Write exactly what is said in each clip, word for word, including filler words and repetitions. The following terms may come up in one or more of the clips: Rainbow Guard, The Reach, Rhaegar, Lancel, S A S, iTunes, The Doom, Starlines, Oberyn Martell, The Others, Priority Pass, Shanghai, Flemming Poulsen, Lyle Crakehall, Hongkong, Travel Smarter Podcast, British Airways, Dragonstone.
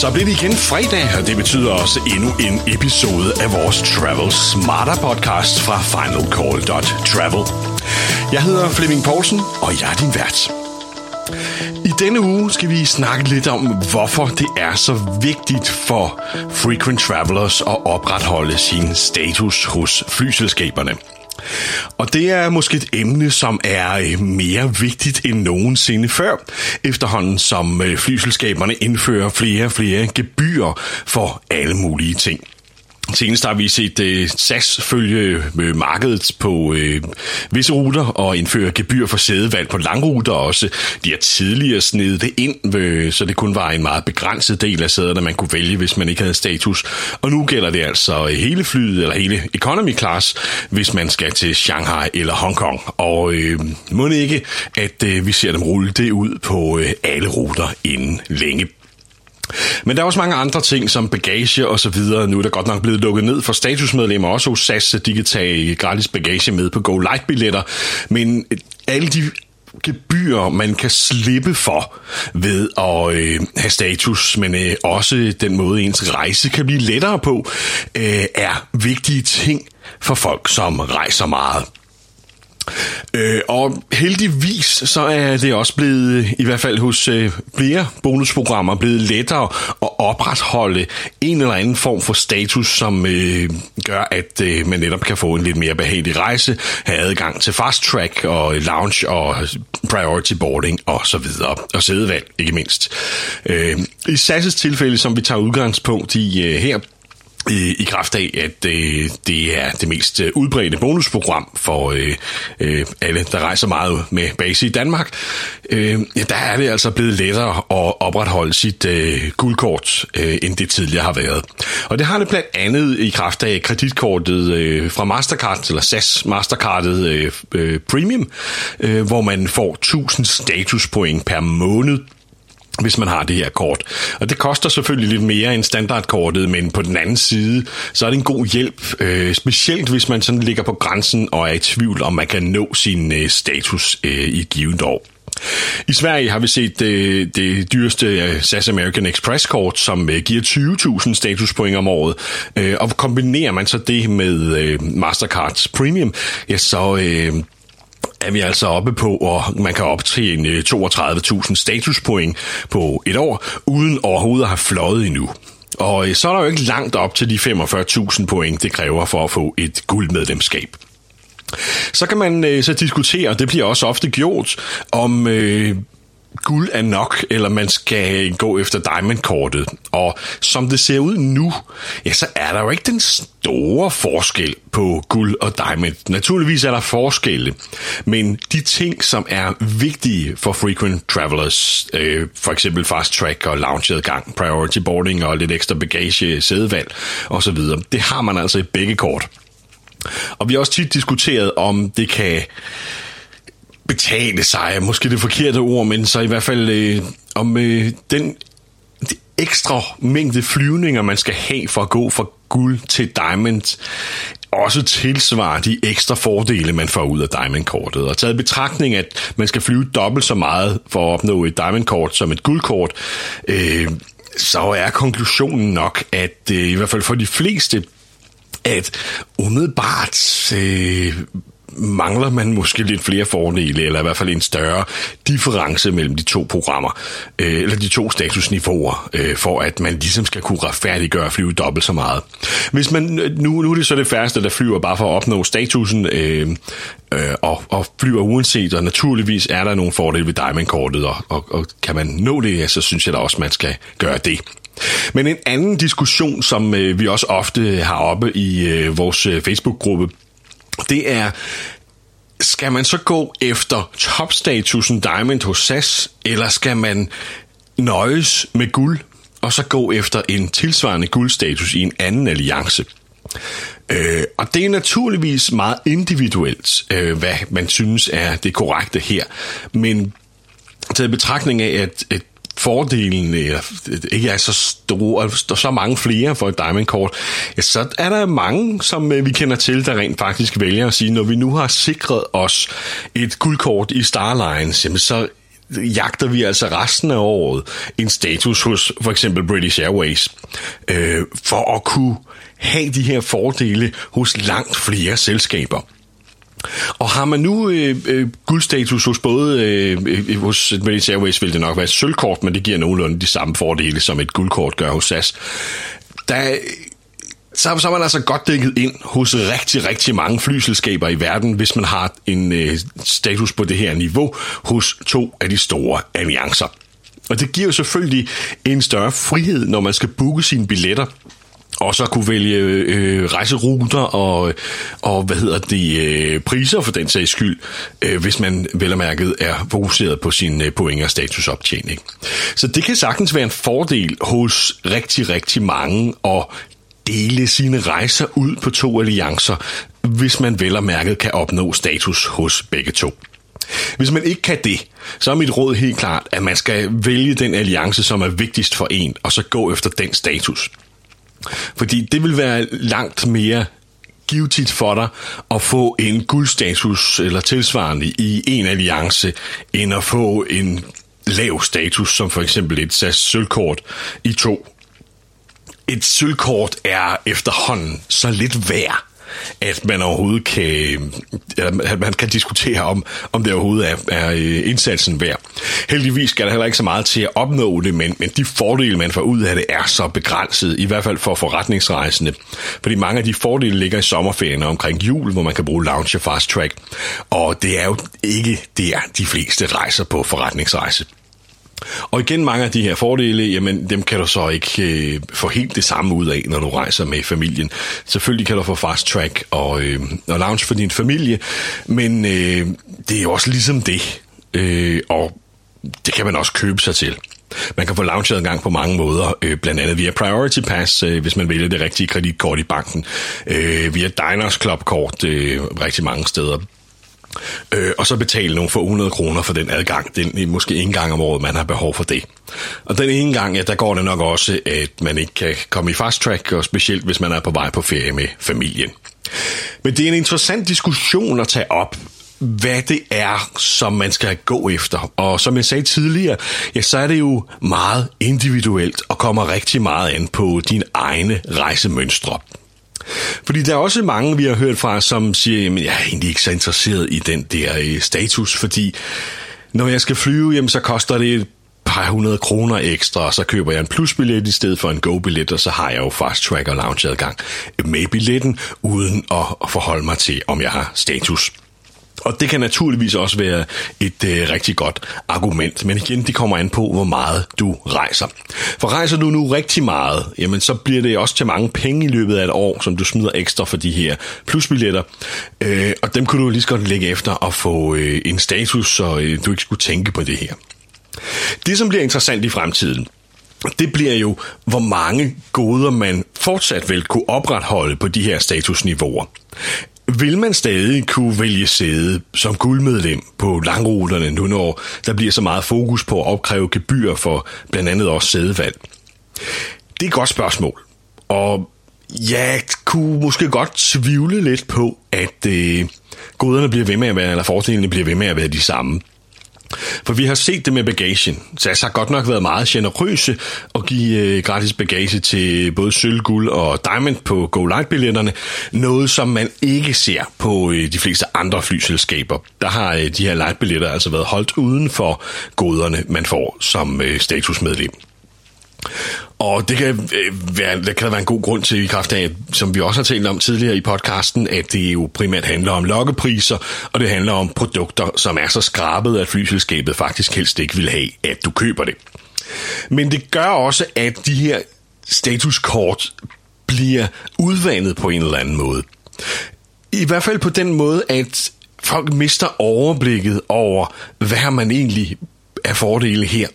Så bliver det igen fredag, og det betyder også endnu en episode af vores Travel Smarter Podcast fra final call dot travel. Jeg hedder Flemming Poulsen, og jeg er din vært. I denne uge skal vi snakke lidt om, hvorfor det er så vigtigt for frequent travelers at opretholde sin status hos flyselskaberne. Og det er måske et emne, som er mere vigtigt end nogensinde før, efterhånden som flyselskaberne indfører flere og flere gebyrer for alle mulige ting. Senest har vi set uh, S A S følge uh, markedet på uh, visse ruter og indføre gebyr for sædevalg på langruter også. De har tidligere snedet det ind, uh, så det kun var en meget begrænset del af sæderne, man kunne vælge, hvis man ikke havde status. Og nu gælder det altså hele flyet eller hele economy class, hvis man skal til Shanghai eller Hongkong. Og uh, må det ikke, at uh, vi ser dem rulle det ud på uh, alle ruter inden længe. Men der er også mange andre ting, som bagage og så videre. Nu er der godt nok blevet lukket ned for statusmedlemmer, også hos S A S, så de kan tage gratis bagage med på Go Light-billetter. Men alle de gebyrer, man kan slippe for ved at øh, have status, men øh, også den måde, ens rejse kan blive lettere på, øh, er vigtige ting for folk, som rejser meget. Øh, og heldigvis så er det også blevet, i hvert fald hos øh, flere bonusprogrammer, blevet lettere at opretholde en eller anden form for status, som øh, gør, at øh, man netop kan få en lidt mere behagelig rejse, have adgang til fast track og lounge og priority boarding og så videre, og sædevalg ikke mindst. Øh, I S A S' tilfælde, som vi tager udgangspunkt i øh, her, i kraft af, at øh, det er det mest udbredte bonusprogram for øh, øh, alle, der rejser meget med base i Danmark, øh, der er det altså blevet lettere at opretholde sit øh, guldkort, øh, end det tidligere har været. Og det har det blandt andet i kraft af kreditkortet øh, fra Mastercard, eller S A S Mastercardet øh, øh, Premium, øh, hvor man får tusind statuspoint per måned, hvis man har det her kort. Og det koster selvfølgelig lidt mere end standardkortet, men på den anden side, så er det en god hjælp, øh, specielt hvis man sådan ligger på grænsen og er i tvivl, om man kan nå sin øh, status øh, i givet år. I Sverige har vi set øh, det dyreste øh, S A S American Express-kort, som øh, giver tyve tusind statuspoint om året, øh, og kombinerer man så det med øh, Mastercards Premium, ja, så Øh, er vi altså oppe på, og man kan optjene toogtredive tusind statuspoint på et år, uden overhovedet at have fløjet endnu. Og så er der jo ikke langt op til de femogfyrre tusind point, det kræver for at få et guldmedlemskab. Så kan man så diskutere, og det bliver også ofte gjort, om Øh guld er nok, eller man skal gå efter diamondkortet. Og som det ser ud nu, ja, så er der jo ikke den store forskel på guld og diamond. Naturligvis er der forskelle, men de ting, som er vigtige for frequent travelers, øh, for eksempel fast track og loungeadgang, priority boarding og lidt ekstra bagage, sædevalg osv., det har man altså i begge kort. Og vi har også tit diskuteret, om det kan betale sig, måske det forkerte ord, men så i hvert fald øh, om øh, den de ekstra mængde flyvninger, man skal have for at gå fra guld til diamond, også tilsvarer de ekstra fordele, man får ud af diamondkortet. Og taget i betragtning, at man skal flyve dobbelt så meget for at opnå et diamondkort som et guldkort, øh, så er konklusionen nok, at øh, i hvert fald for de fleste, at umiddelbart Øh, mangler man måske lidt flere fordele, eller i hvert fald en større difference mellem de to programmer, øh, eller de to statusniveauer, øh, for at man ligesom skal kunne retfærdiggøre at flyve dobbelt så meget. Hvis man, nu, nu er det så det færreste, der flyver bare for at opnå statusen, øh, øh, og, og flyver uanset, og naturligvis er der nogle fordele ved diamondkortet, og, og, og kan man nå det, så synes jeg da også, man skal gøre det. Men en anden diskussion, som øh, vi også ofte har oppe i øh, vores Facebook-gruppe, det er, skal man så gå efter topstatusen diamond hos S A S, eller skal man nøjes med guld, og så gå efter en tilsvarende guldstatus i en anden alliance? Øh, og det er naturligvis meget individuelt, øh, hvad man synes er det korrekte her. Men taget betragtning af, at, at fordelen ikke er så store, så mange flere for et diamondkort, ja, så er der mange, som vi kender til, der rent faktisk vælger at sige, når vi nu har sikret os et guldkort i Starlines, så jagter vi altså resten af året en status hos for eksempel British Airways, øh, for at kunne have de her fordele hos langt flere selskaber. Og har man nu øh, øh, guldstatus hos både, øh, hos British Airways vil det nok være et sølvkort, men det giver nogenlunde de samme fordele, som et guldkort gør hos S A S. Der Så, så er man altså godt dækket ind hos rigtig, rigtig mange flyselskaber i verden, hvis man har en øh, status på det her niveau hos to af de store alliancer. Og det giver jo selvfølgelig en større frihed, når man skal booke sine billetter, og så kunne vælge øh, rejseruter og, og hvad hedder det, øh, priser for den sags skyld, øh, hvis man vel og mærket er fokuseret på sin øh, point- og statusoptjening. Så det kan sagtens være en fordel hos rigtig, rigtig mange og dele sine rejser ud på to alliancer, hvis man vel og mærket kan opnå status hos begge to. Hvis man ikke kan det, så er mit råd helt klart, at man skal vælge den alliance, som er vigtigst for en, og så gå efter den status. Fordi det vil være langt mere givetigt for dig at få en guldstatus eller tilsvarende i en alliance, end at få en lav status, som for eksempel et S A S sølvkort i to. Et sølvkort er efterhånden så lidt værd, at man overhovedet kan, at man kan diskutere om, om det overhovedet er, er indsatsen værd. Heldigvis skal der heller ikke så meget til at opnå det, men, men de fordele, man får ud af det, er så begrænset, i hvert fald for forretningsrejsende. Fordi mange af de fordele ligger i sommerferien omkring jul, hvor man kan bruge lounge og fast track, og det er jo ikke der, de fleste rejser på forretningsrejse. Og igen, mange af de her fordele, jamen dem kan du så ikke øh, få helt det samme ud af, når du rejser med familien. Selvfølgelig kan du få fast track og, øh, og lounge for din familie, men øh, det er jo også ligesom det, øh, og det kan man også købe sig til. Man kan få loungeadgang på mange måder, øh, blandt andet via Priority Pass, øh, hvis man vælger det rigtige kreditkort i banken, øh, via Diners Club-kort øh, rigtig mange steder. Øh, og så betale nogle for hundrede kroner for den adgang. Det er måske en gang om året, man har behov for det. Og den ene gang, ja, der går det nok også, at man ikke kan komme i fast track, og specielt hvis man er på vej på ferie med familien. Men det er en interessant diskussion at tage op, hvad det er, som man skal gå efter. Og som jeg sagde tidligere, ja, så er det jo meget individuelt og kommer rigtig meget an på dine egne rejsemønstre. Fordi der er også mange, vi har hørt fra, som siger, at jeg er egentlig ikke så interesseret i den der status, fordi når jeg skal flyve, jamen, så koster det et par hundrede kroner ekstra, og så køber jeg en plusbillet i stedet for en go-billet, og så har jeg jo fast track og loungeadgang med billetten, uden at forholde mig til, om jeg har status. Og det kan naturligvis også være et øh, rigtig godt argument, men igen, det kommer an på, hvor meget du rejser. For rejser du nu rigtig meget, jamen så bliver det også til mange penge i løbet af et år, som du smider ekstra for de her plusbilletter, øh, og dem kunne du lige så godt lægge efter at få øh, en status, så øh, du ikke skulle tænke på det her. Det, som bliver interessant i fremtiden, det bliver jo, hvor mange goder man fortsat vil kunne opretholde på de her statusniveauer. Vil man stadig kunne vælge sæde som guldmedlem på langruterne nu, når der bliver så meget fokus på at opkræve gebyrer for blandt andet også sædevalg? Det er et godt spørgsmål, og jeg kunne måske godt tvivle lidt på, at øh, goderne bliver ved med at være, eller fordelene bliver ved med at være de samme. For vi har set det med bagagen. S A S har godt nok været meget generøse at give gratis bagage til både sølv, guld og diamond på Go Light-billetterne. Noget, som man ikke ser på de fleste andre flyselskaber. Der har de her light-billetter altså været holdt uden for goderne, man får som statusmedlem. Og det kan være, der kan være en god grund til i kraft af, som vi også har talt om tidligere i podcasten, at det jo primært handler om lokkepriser, og det handler om produkter, som er så skrabede, at flyselskabet faktisk helst ikke vil have, at du køber det. Men det gør også, at de her statuskort bliver udvandet på en eller anden måde. I hvert fald på den måde, at folk mister overblikket over, hvad man egentlig af fordele her.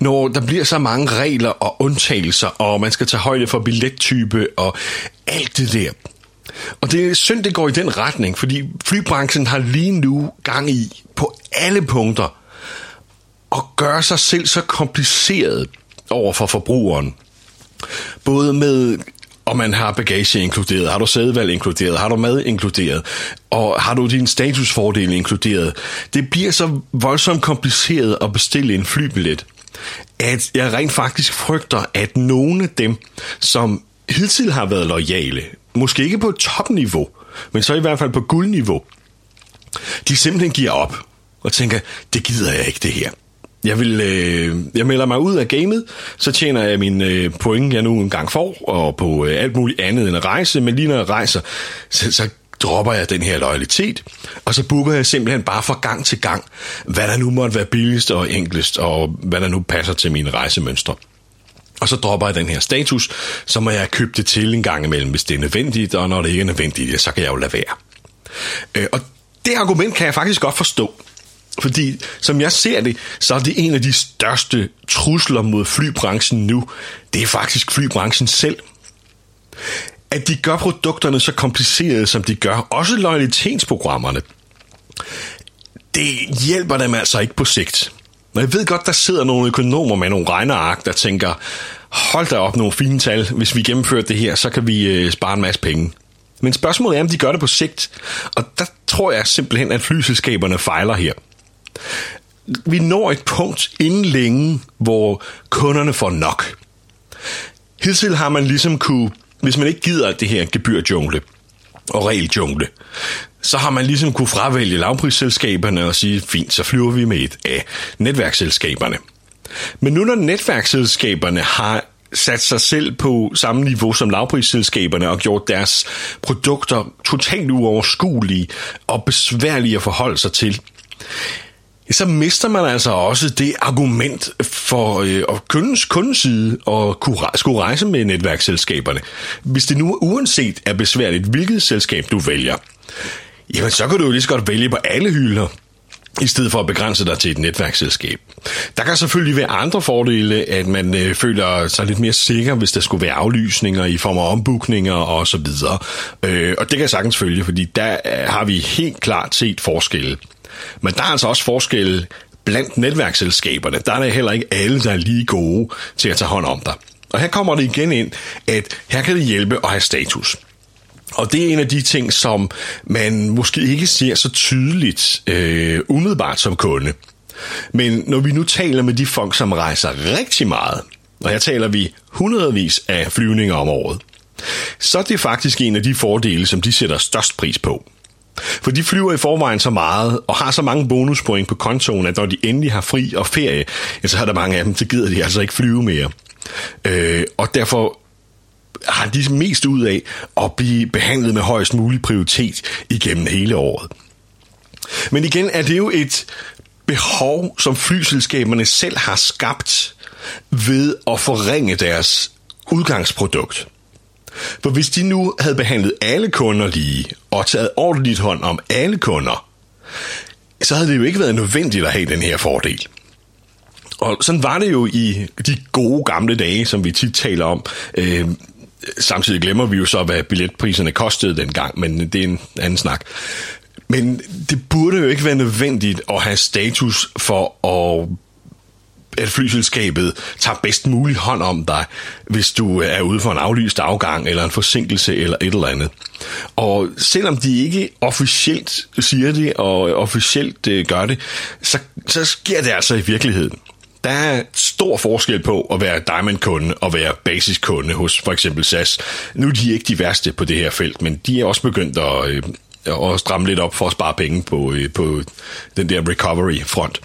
Når der bliver så mange regler og undtagelser, og man skal tage højde for billettype og alt det der. Og det er synd, det går i den retning, fordi flybranchen har lige nu gang i på alle punkter at gøre sig selv så kompliceret over for forbrugeren. Både med og man har bagage inkluderet, har du sædevalg inkluderet, har du mad inkluderet, og har du din statusfordel inkluderet. Det bliver så voldsomt kompliceret at bestille en flybillet, at jeg rent faktisk frygter, at nogle af dem, som hidtil har været loyale, måske ikke på topniveau, men så i hvert fald på guldniveau, de simpelthen giver op og tænker, det gider jeg ikke det her. Jeg, vil, øh, jeg melder mig ud af gamet, så tjener jeg mine øh, point, jeg nu engang får, og på øh, alt muligt andet end at rejse, men lige når jeg rejser, så, så dropper jeg den her loyalitet, og så booker jeg simpelthen bare fra gang til gang, hvad der nu måtte være billigst og enklest, og hvad der nu passer til mine rejsemønstre. Og så dropper jeg den her status, så må jeg købe det til en gang imellem, hvis det er nødvendigt, og når det ikke er nødvendigt, så kan jeg jo lade være. Øh, og det argument kan jeg faktisk godt forstå. Fordi, som jeg ser det, så er det en af de største trusler mod flybranchen nu. Det er faktisk flybranchen selv. At de gør produkterne så komplicerede, som de gør, også loyalitetsprogrammerne, det hjælper dem altså ikke på sigt. Men jeg ved godt, der sidder nogle økonomer med nogle regneark, der tænker, hold da op nogle fine tal, hvis vi gennemfører det her, så kan vi spare en masse penge. Men spørgsmålet er, om de gør det på sigt. Og der tror jeg simpelthen, at flyselskaberne fejler her. Vi når et punkt inden længe, hvor kunderne får nok. Hidtil har man ligesom kunne, hvis man ikke gider det her gebyrjungle og regeljungle, så har man ligesom kunne fravælge lavprisselskaberne og sige, fint, så flyver vi med et af netværksselskaberne. Men nu når netværksselskaberne har sat sig selv på samme niveau som lavprisselskaberne og gjort deres produkter totalt uoverskuelige og besværlige at forholde sig til, så mister man altså også det argument for øh, kundens kundeside og kunne re- skulle rejse med netværksselskaberne. Hvis det nu uanset er besværligt, hvilket selskab du vælger, jamen så kan du jo lige så godt vælge på alle hylder, i stedet for at begrænse dig til et netværksselskab. Der kan selvfølgelig være andre fordele, at man øh, føler sig lidt mere sikker, hvis der skulle være aflysninger i form af ombookninger og så videre. Øh, og det kan jeg sagtens følge, fordi der øh, har vi helt klart set forskelle. Men der er altså også forskelle blandt netværksselskaberne. Der er det heller ikke alle, der er lige gode til at tage hånd om dig. Og her kommer det igen ind, at her kan det hjælpe at have status. Og det er en af de ting, som man måske ikke ser så tydeligt øh, umiddelbart som kunde. Men når vi nu taler med de folk, som rejser rigtig meget, og her taler vi hundredvis af flyvninger om året, så er det faktisk en af de fordele, som de sætter størst pris på. For de flyver i forvejen så meget og har så mange bonuspoint på kontoen, at når de endelig har fri og ferie, så har der mange af dem, så gider de altså ikke flyve mere. Øh, og derfor har de mest ud af at blive behandlet med højst mulig prioritet igennem hele året. Men igen er det jo et behov, som flyselskaberne selv har skabt ved at forringe deres udgangsprodukt. For hvis de nu havde behandlet alle kunder lige, og taget ordentligt hånd om alle kunder, så havde det jo ikke været nødvendigt at have den her fordel. Og sådan var det jo i de gode gamle dage, som vi tit taler om. Øh, samtidig glemmer vi jo så, hvad billetpriserne kostede dengang, men det er en anden snak. Men det burde jo ikke være nødvendigt at have status for at at flyselskabet tager bedst mulig hånd om dig, hvis du er ude for en aflyst afgang, eller en forsinkelse, eller et eller andet. Og selvom de ikke officielt siger det, og officielt gør det, så, så sker det altså i virkeligheden. Der er stor forskel på at være diamond-kunde og være basis-kunde hos for eksempel S A S. Nu er de ikke de værste på det her felt, men de er også begyndt at, at stramme lidt op for at spare penge på, på den der recovery-front.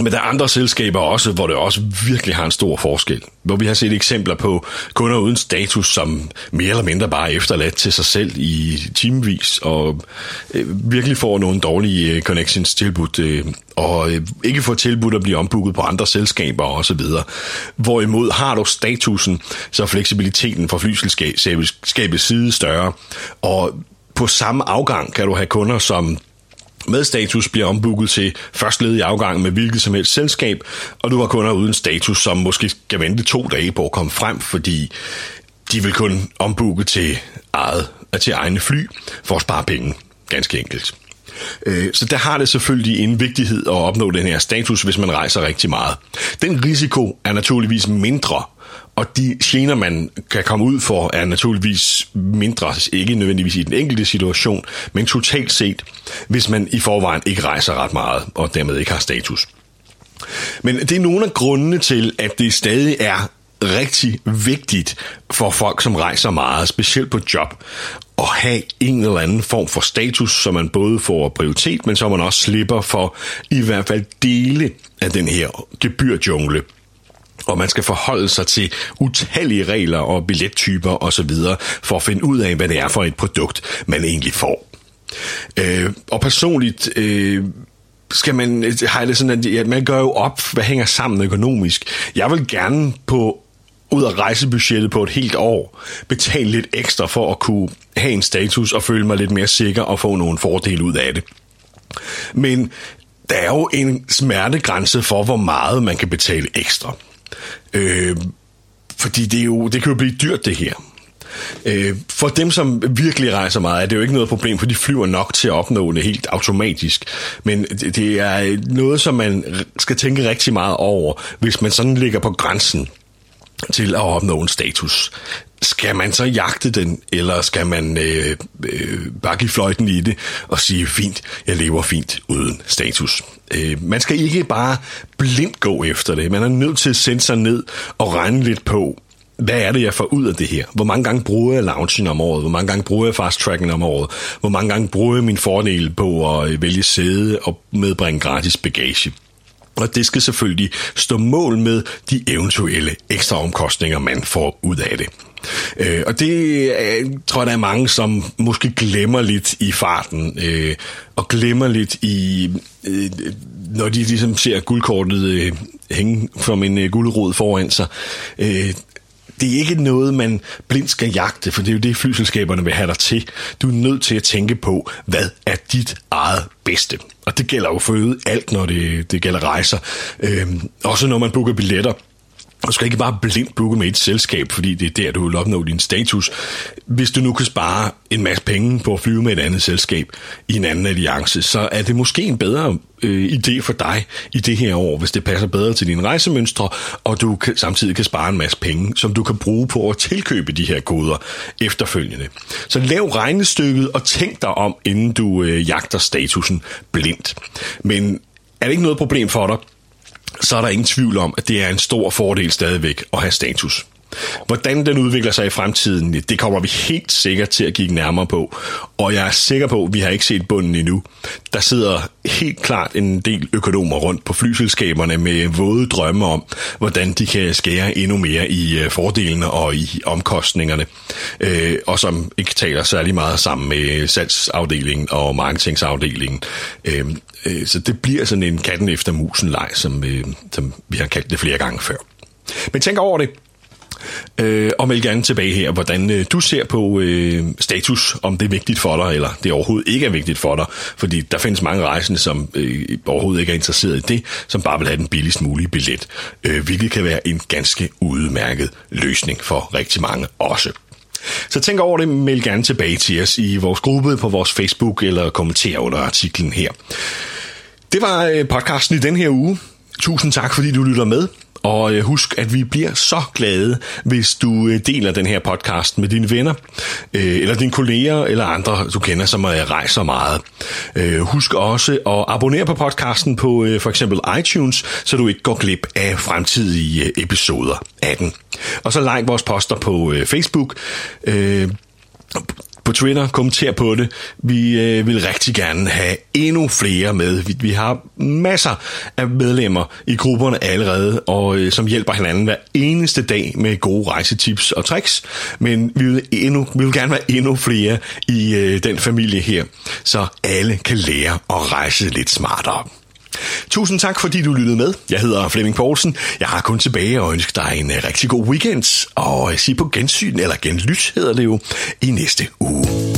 Men der er andre selskaber også, hvor det også virkelig har en stor forskel. Hvor vi har set eksempler på kunder uden status, som mere eller mindre bare er efterladt til sig selv i timevis, og virkelig får nogle dårlige connections tilbudt, og ikke får tilbudt at blive ombooket på andre selskaber osv. Hvorimod har du statusen, så er fleksibiliteten fra flyselskabets side større, og på samme afgang kan du have kunder, som med status bliver ombooket til først ledig afgang med hvilket som helst selskab, og du har kunder uden status, som måske skal vente to dage på at komme frem, fordi de vil kun ombooke til, eget, til egne fly for at spare penge, ganske enkelt. Så der har det selvfølgelig en vigtighed at opnå den her status, hvis man rejser rigtig meget. Den risiko er naturligvis mindre Og de gener, man kan komme ud for, er naturligvis mindre, ikke nødvendigvis i den enkelte situation, men totalt set, hvis man i forvejen ikke rejser ret meget, og dermed ikke har status. Men det er nogle af grundene til, at det stadig er rigtig vigtigt for folk, som rejser meget, specielt på job, at have en eller anden form for status, så man både får prioritet, men så man også slipper for i hvert fald dele af den her gebyrjungle. Og man skal forholde sig til utallige regler og billettyper osv., for at finde ud af, hvad det er for et produkt, man egentlig får. Øh, og personligt... Øh skal man, har det sådan, at man gør jo op, hvad hænger sammen økonomisk. Jeg vil gerne på ud af rejsebudgettet på et helt år betale lidt ekstra for at kunne have en status og føle mig lidt mere sikker og få nogle fordele ud af det. Men der er jo en smertegrænse for, hvor meget man kan betale ekstra. Øh, fordi det, er jo, det kan jo blive dyrt, det her. For dem, som virkelig rejser meget, er det jo ikke noget problem, for de flyver nok til at opnå det helt automatisk. Men det er noget, som man skal tænke rigtig meget over, hvis man sådan ligger på grænsen til at opnå en status. Skal man så jagte den, eller skal man øh, øh, bare give fløjten i det og sige, fint, jeg lever fint uden status. Øh, man skal ikke bare blindt gå efter det. Man er nødt til at sætte sig ned og regne lidt på, hvad er det, jeg får ud af det her? Hvor mange gange bruger jeg loungen om året? Hvor mange gange bruger jeg fast-tracken om året? Hvor mange gange bruger jeg min fordel på at vælge sæde og medbringe gratis bagage? Og det skal selvfølgelig stå mål med de eventuelle ekstra omkostninger, man får ud af det. Og det tror jeg, der er mange, som måske glemmer lidt i farten, og glemmer lidt i... når de ligesom ser guldkortet hænge som en gulerod foran sig. Det er ikke noget, man blindt skal jagte, for det er jo det, flyselskaberne vil have dig til. Du er nødt til at tænke på, hvad er dit eget bedste? Og det gælder jo for øvrigt alt, når det, det gælder rejser. Øhm, også når man booker billetter. Du skal ikke bare blindt booke med et selskab, fordi det er der, du vil opnå din status. Hvis du nu kan spare en masse penge på at flyve med et andet selskab i en anden alliance, så er det måske en bedre øh, idé for dig i det her år, hvis det passer bedre til dine rejsemønstre, og du kan, samtidig kan spare en masse penge, som du kan bruge på at tilkøbe de her goder efterfølgende. Så lav regnestykket og tænk dig om, inden du øh, jagter statusen blindt. Men er det ikke noget problem for dig, så er der ingen tvivl om, at det er en stor fordel stadigvæk at have status. Hvordan den udvikler sig i fremtiden, det kommer vi helt sikkert til at kigge nærmere på. Og jeg er sikker på, at vi har ikke set bunden endnu. Der sidder helt klart en del økonomer rundt på flyselskaberne med våde drømme om, hvordan de kan skære endnu mere i fordelene og i omkostningerne. Og som ikke taler særlig meget sammen med salgsafdelingen og marketingsafdelingen. Så det bliver sådan en katten efter musen-leg, som, som vi har kaldt det flere gange før. Men tænk over det. Øh, og meld gerne tilbage her, hvordan øh, du ser på øh, status, om det er vigtigt for dig, eller det overhovedet ikke er vigtigt for dig, fordi der findes mange rejsende, som øh, overhovedet ikke er interesseret i det, som bare vil have den billigst mulige billet, øh, hvilket kan være en ganske udmærket løsning for rigtig mange også. Så tænk over det, meld gerne tilbage til os i vores gruppe på vores Facebook, eller kommenter under artiklen her. Det var øh, podcasten i den her uge. Tusind tak, fordi du lytter med. Og husk, at vi bliver så glade, hvis du deler den her podcast med dine venner, eller dine kolleger, eller andre, du kender, som rejser meget. Husk også at abonnere på podcasten på for eksempel iTunes, så du ikke går glip af fremtidige episoder af den. Og så like vores poster på Facebook, på Twitter, kommenter på det. Vi øh, vil rigtig gerne have endnu flere med. Vi, vi har masser af medlemmer i grupperne allerede, og øh, som hjælper hinanden hver eneste dag med gode rejsetips og tricks. Men vi vil, endnu, vi vil gerne være endnu flere i øh, den familie her, så alle kan lære at rejse lidt smartere. Tusind tak, fordi du lyttede med. Jeg hedder Flemming Poulsen. Jeg har kun tilbage og ønsker dig en rigtig god weekend. Og sig på gensyn, eller genlyt hedder det jo, i næste uge.